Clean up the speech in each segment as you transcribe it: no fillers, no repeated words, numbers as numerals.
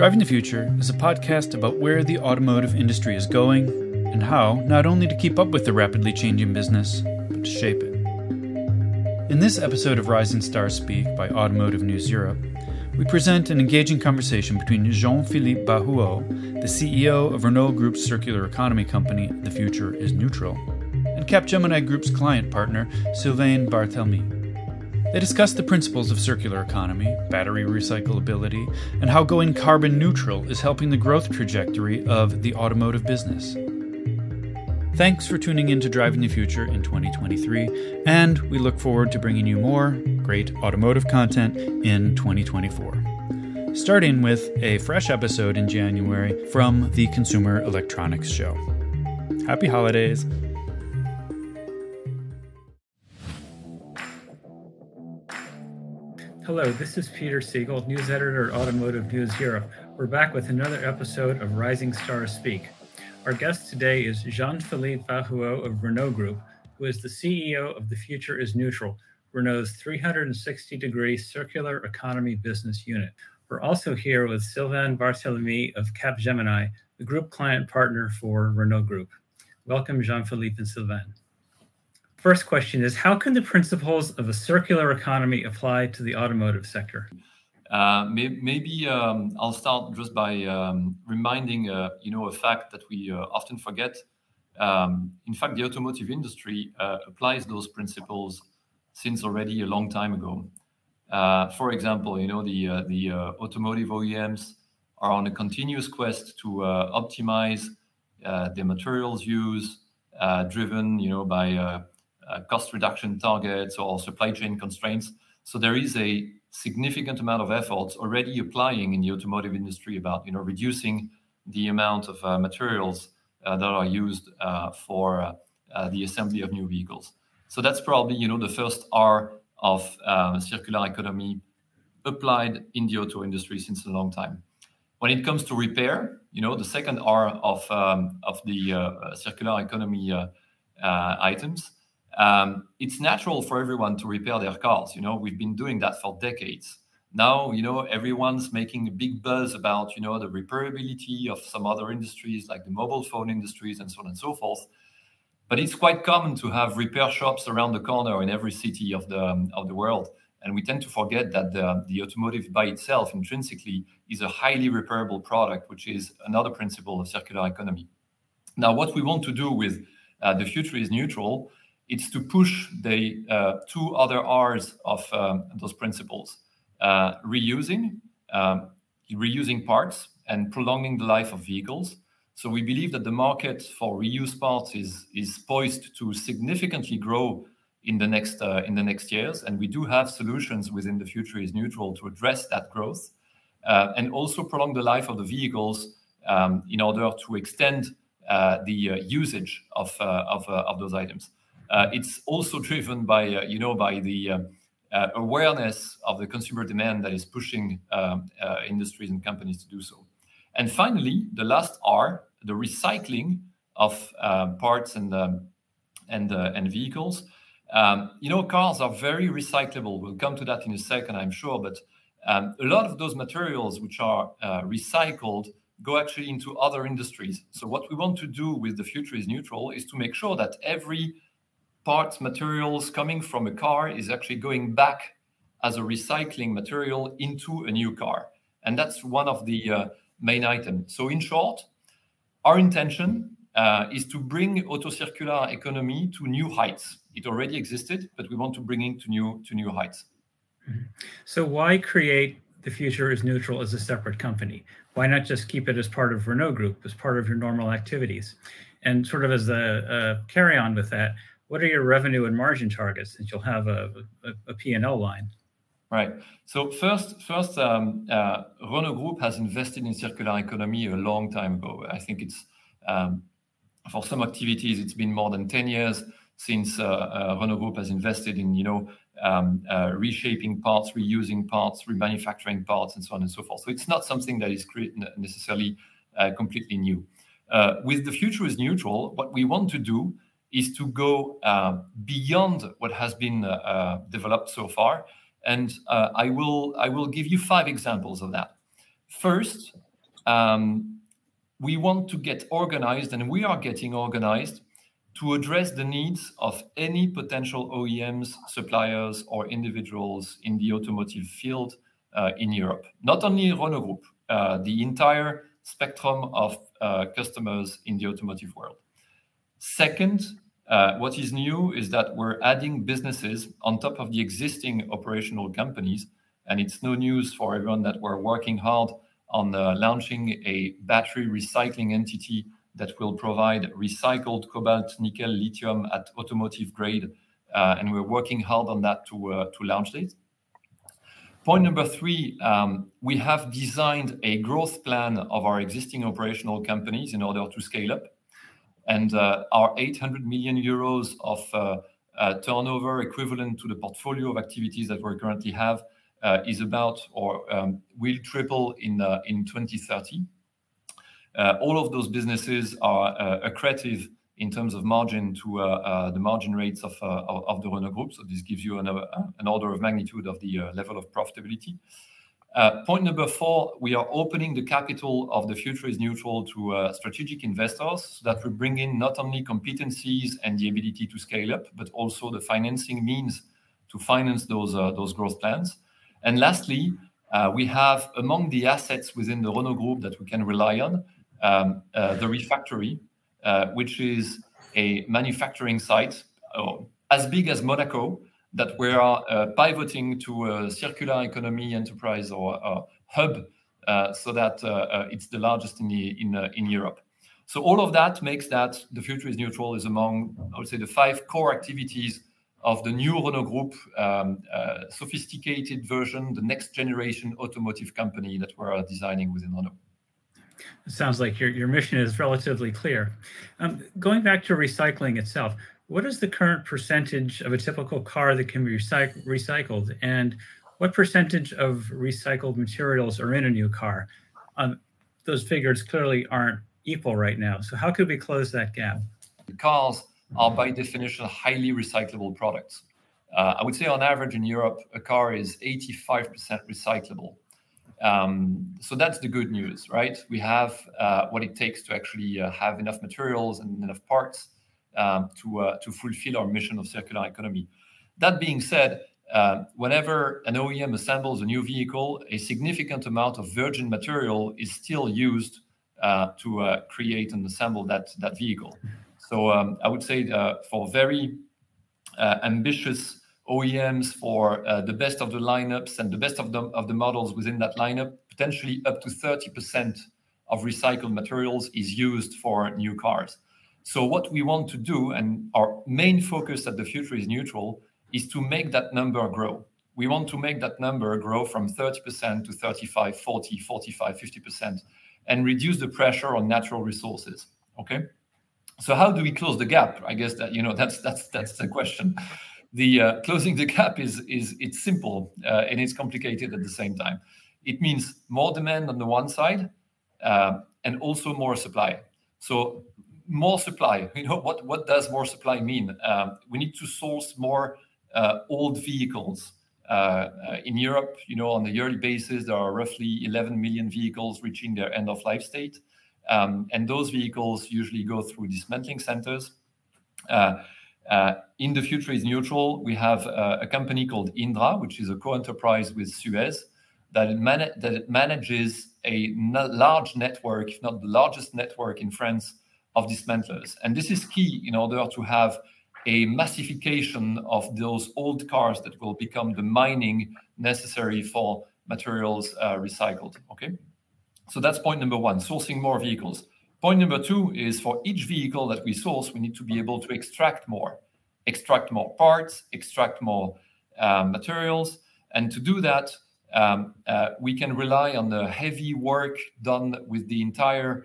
Driving the Future is a podcast about where the automotive industry is going and how not only to keep up with the rapidly changing business, but to shape it. In this episode of Rising Star Speak by Automotive News Europe, we present an engaging conversation between Jean-Philippe Bahuaud, the CEO of Renault Group's circular economy company, The Future is Neutral, and Capgemini Group's client partner, Sylvain Barthelmy. They discuss the principles of circular economy, battery recyclability, and how going carbon neutral is helping the growth trajectory of the automotive business. Thanks for tuning in to Driving the Future in 2023, and we look forward to bringing you more great automotive content in 2024, starting with a fresh episode in January from the Consumer Electronics Show. Happy holidays! Hello, this is Peter Siegel, news editor at Automotive News Europe. We're back with another episode of Rising Star Speak. Our guest today is Jean-Philippe Bahuaud of Renault Group, who is the CEO of The Future is Neutral, Renault's 360-degree circular economy business unit. We're also here with Sylvain Barthelmy of Capgemini, the group client partner for Renault Group. Welcome, Jean-Philippe and Sylvain. First question is, how can the principles of a circular economy apply to the automotive sector? Maybe I'll start just by reminding, a fact that we often forget. In fact, the automotive industry applies those principles since already a long time ago. For example, the automotive OEMs are on a continuous quest to optimize their materials use, driven, by cost reduction targets or supply chain constraints. So there is a significant amount of efforts already applying in the automotive industry about reducing the amount of materials that are used for the assembly of new vehicles. So that's probably the first R of circular economy applied in the auto industry since a long time. When it comes to repair, the second R of the circular economy items. It's natural for everyone to repair their cars. We've been doing that for decades. Now, everyone's making a big buzz about, the repairability of some other industries like the mobile phone industries and so on and so forth. But it's quite common to have repair shops around the corner in every city of the world. And we tend to forget that the automotive by itself intrinsically is a highly repairable product, which is another principle of circular economy. Now, what we want to do with The Future is Neutral, it's to push the two other R's of those principles, reusing parts and prolonging the life of vehicles. So we believe that the market for reused parts is poised to significantly grow in the next years, and we do have solutions within The Future is Neutral to address that growth and also prolong the life of the vehicles in order to extend the usage of those items. It's also driven by, by the awareness of the consumer demand that is pushing industries and companies to do so. And finally, the last R, the recycling of parts and vehicles. Cars are very recyclable. We'll come to that in a second, I'm sure. But a lot of those materials which are recycled go actually into other industries. So what we want to do with The Future is Neutral is to make sure that every parts materials coming from a car is actually going back as a recycling material into a new car. And that's one of the main items. So in short, our intention is to bring auto circular economy to new heights. It already existed, but we want to bring it to new heights. So why create The Future is Neutral as a separate company? Why not just keep it as part of Renault Group, as part of your normal activities? And sort of as a carry on with that, what are your revenue and margin targets that you'll have a P&L line? Right. So first, Renault Group has invested in circular economy a long time ago. I think it's for some activities, it's been more than 10 years since Renault Group has invested in, reshaping parts, reusing parts, remanufacturing parts, and so on and so forth. So it's not something that is necessarily completely new. With The Future is Neutral, what we want to do is to go beyond what has been developed so far. And I will give you 5 examples of that. First, We want to get organized, and we are getting organized to address the needs of any potential OEMs, suppliers, or individuals in the automotive field in Europe. Not only Renault Group, the entire spectrum of customers in the automotive world. Second, what is new is that we're adding businesses on top of the existing operational companies. And it's no news for everyone that we're working hard on launching a battery recycling entity that will provide recycled cobalt, nickel, lithium at automotive grade. And we're working hard on that to launch it. Point number three, we have designed a growth plan of our existing operational companies in order to scale up. And our 800 million euros of turnover equivalent to the portfolio of activities that we currently have is about, or will triple in 2030. All of those businesses are accretive in terms of margin to the margin rates of the Renault Group. So this gives you an order of magnitude of the level of profitability. Point number four, we are opening the capital of The Future is Neutral to strategic investors so that we bring in not only competencies and the ability to scale up, but also the financing means to finance those growth plans. And lastly, we have among the assets within the Renault Group that we can rely on, the Refactory, which is a manufacturing site as big as Monaco, that we are pivoting to a circular economy enterprise or hub, so that it's the largest in Europe. So all of that makes that The Future is Neutral is among, I would say, the five core activities of the new Renault Group, sophisticated version, the next generation automotive company that we're designing within Renault. It sounds like your mission is relatively clear. Going back to recycling itself, what is the current percentage of a typical car that can be recycled? And what percentage of recycled materials are in a new car? Those figures clearly aren't equal right now. So how could we close that gap? Cars are by definition highly recyclable products. I would say on average in Europe, a car is 85% recyclable. So that's the good news, right? We have what it takes to actually have enough materials and enough parts to fulfill our mission of circular economy. That being said, whenever an OEM assembles a new vehicle, a significant amount of virgin material is still used to create and assemble that vehicle. So I would say for very ambitious OEMs, for the best of the lineups and the best of the models within that lineup, potentially up to 30% of recycled materials is used for new cars. So what we want to do, and our main focus at The Future is Neutral, is to make that number grow. We want to make that number grow from 30% to 35, 40, 45, 50%, and reduce the pressure on natural resources. Okay. So how do we close the gap? I guess that that's the question. The closing the gap is it's simple and it's complicated at the same time. It means more demand on the one side and also more supply. So more supply, what does more supply mean? We need to source more old vehicles. In Europe, on a yearly basis, there are roughly 11 million vehicles reaching their end-of-life state. And those vehicles usually go through dismantling centers. In The Future is Neutral, we have a company called Indra, which is a co-enterprise with Suez, that manages a large network, if not the largest network in France, of dismantlers. And this is key in order to have a massification of those old cars that will become the mining necessary for materials recycled. Okay. So that's point number one, sourcing more vehicles. Point number two is for each vehicle that we source, we need to be able to extract more parts, extract more materials. And to do that, we can rely on the heavy work done with the entire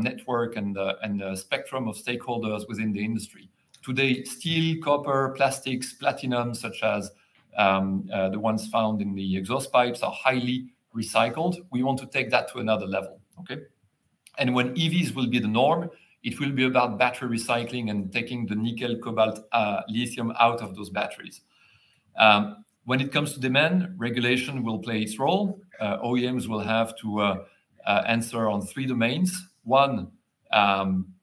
network and the spectrum of stakeholders within the industry. Today, steel, copper, plastics, platinum, such as the ones found in the exhaust pipes, are highly recycled. We want to take that to another level, okay? And when EVs will be the norm, it will be about battery recycling and taking the nickel, cobalt, lithium out of those batteries. When it comes to demand, regulation will play its role. OEMs will have to answer on three domains. One,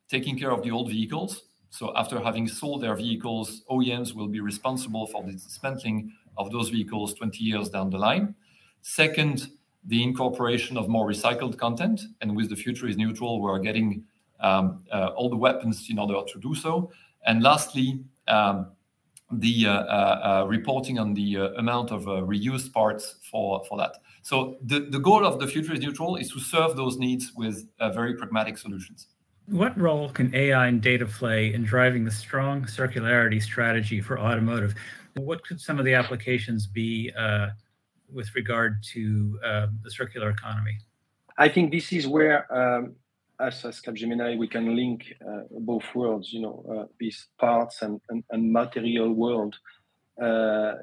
taking care of the old vehicles. So after having sold their vehicles, OEMs will be responsible for the dismantling of those vehicles 20 years down the line. Second, the incorporation of more recycled content. And with The Future is Neutral, we're getting all the weapons in order to do so. And lastly, the reporting on the amount of reused parts for that. So the goal of The Future is Neutral is to serve those needs with very pragmatic solutions. What role can AI and data play in driving the strong circularity strategy for automotive? What could some of the applications be with regard to the circular economy? I think this is where us as Capgemini, we can link both worlds, this parts and material world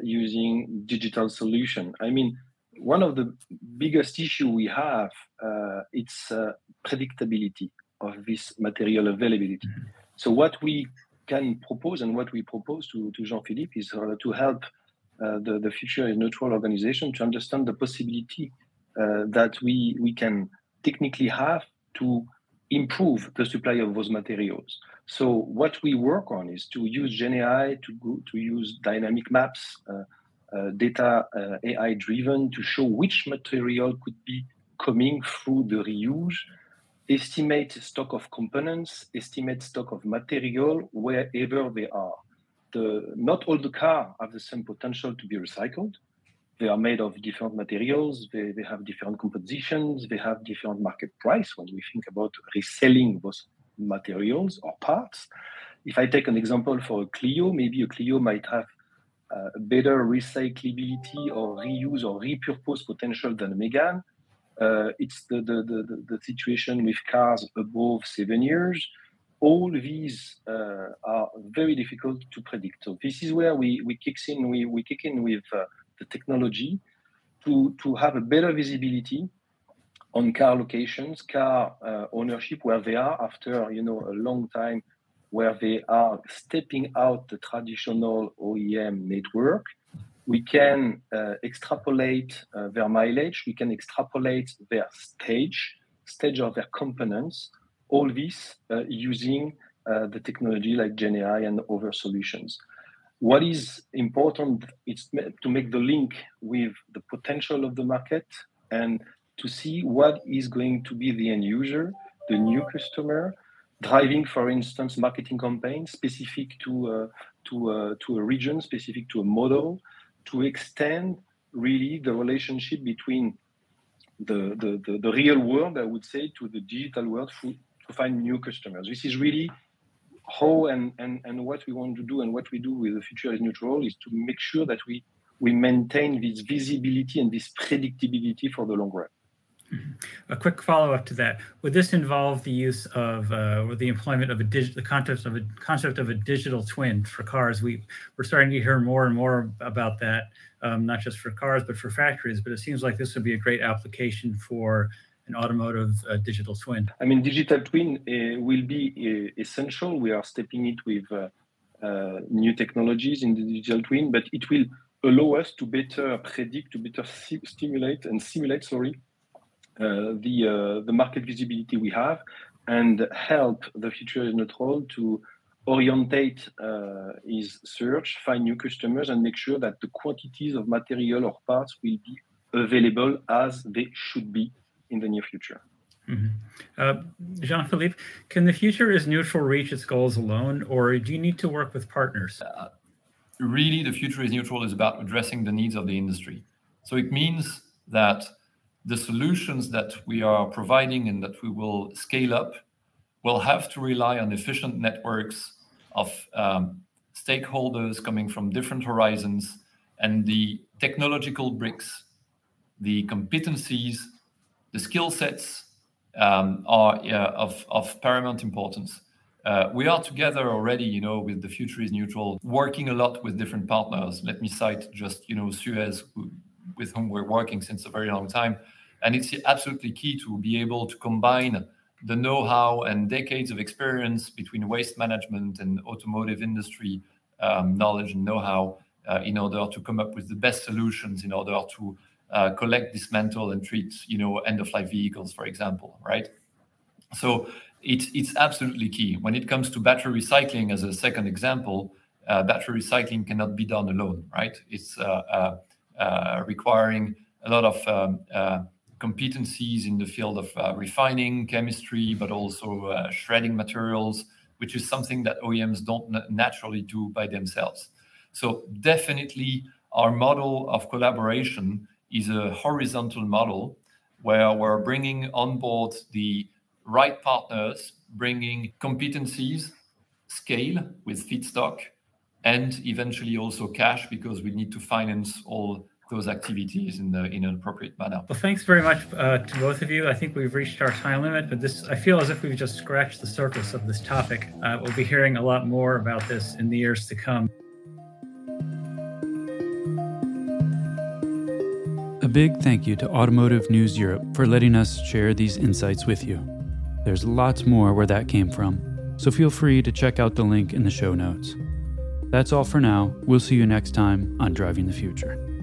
using digital solution. I mean, one of the biggest issue we have, it's predictability of this material availability. So what we can propose and what we propose to Jean-Philippe is to help the Future is Neutral organization to understand the possibility that we can technically have to improve the supply of those materials. So what we work on is to use GenAI, to use dynamic maps, data AI-driven to show which material could be coming through the reuse, estimate stock of components, estimate stock of material wherever they are. Not all the cars have the same potential to be recycled. They are made of different materials, they have different compositions, they have different market price when we think about reselling those materials or parts. If I take an example for a Clio, maybe a Clio might have better recyclability or reuse or repurpose potential than a Megane. It's the situation with cars above 7 years. All these are very difficult to predict. So this is where we kick in with the technology to have a better visibility on car locations, car ownership, where they are after a long time, where they are stepping out the traditional OEM network. We can extrapolate their mileage. We can extrapolate their stage of their components. All this using the technology like GenAI and other solutions. What is important is to make the link with the potential of the market and to see what is going to be the end user, the new customer, driving, for instance, marketing campaigns specific to a region, specific to a model, to extend really the relationship between the real world, I would say, to the digital world to find new customers. This is really how and what we want to do, and what we do with The Future is Neutral is to make sure that we maintain this visibility and this predictability for the long run. Mm-hmm. A quick follow-up to that: would this involve the use of or the employment of the concept of a digital twin for cars? We're starting to hear more and more about that, not just for cars but for factories. But it seems like this would be a great application for an automotive digital twin. I mean, digital twin will be essential. We are stepping it with new technologies in the digital twin, but it will allow us to better predict, to better simulate the market visibility we have, and help The Future is Neutral to orientate his search, find new customers, and make sure that the quantities of material or parts will be available as they should be in the near future. Mm-hmm. Jean-Philippe, can The Future is Neutral reach its goals alone, or do you need to work with partners? Really, The Future is Neutral is about addressing the needs of the industry. So it means that the solutions that we are providing and that we will scale up will have to rely on efficient networks of stakeholders coming from different horizons, and the technological bricks, the competencies, the skill sets are of paramount importance. We are together already, with The Future is Neutral, working a lot with different partners. Let me cite just, Suez, with whom we're working since a very long time. And it's absolutely key to be able to combine the know-how and decades of experience between waste management and automotive industry knowledge and know-how in order to come up with the best solutions, in order to collect, dismantle, and treat, end-of-life vehicles, for example, right? So it's absolutely key. When it comes to battery recycling, as a second example, battery recycling cannot be done alone, right? It's requiring a lot of competencies in the field of refining, chemistry, but also shredding materials, which is something that OEMs don't naturally do by themselves. So definitely our model of collaboration is a horizontal model where we're bringing on board the right partners, bringing competencies, scale with feedstock, and eventually also cash, because we need to finance all those activities in an appropriate manner. Well, thanks very much to both of you. I think we've reached our time limit, but I feel as if we've just scratched the surface of this topic. We'll be hearing a lot more about this in the years to come. A big thank you to Automotive News Europe for letting us share these insights with you. There's lots more where that came from, so feel free to check out the link in the show notes. That's all for now. We'll see you next time on Driving the Future.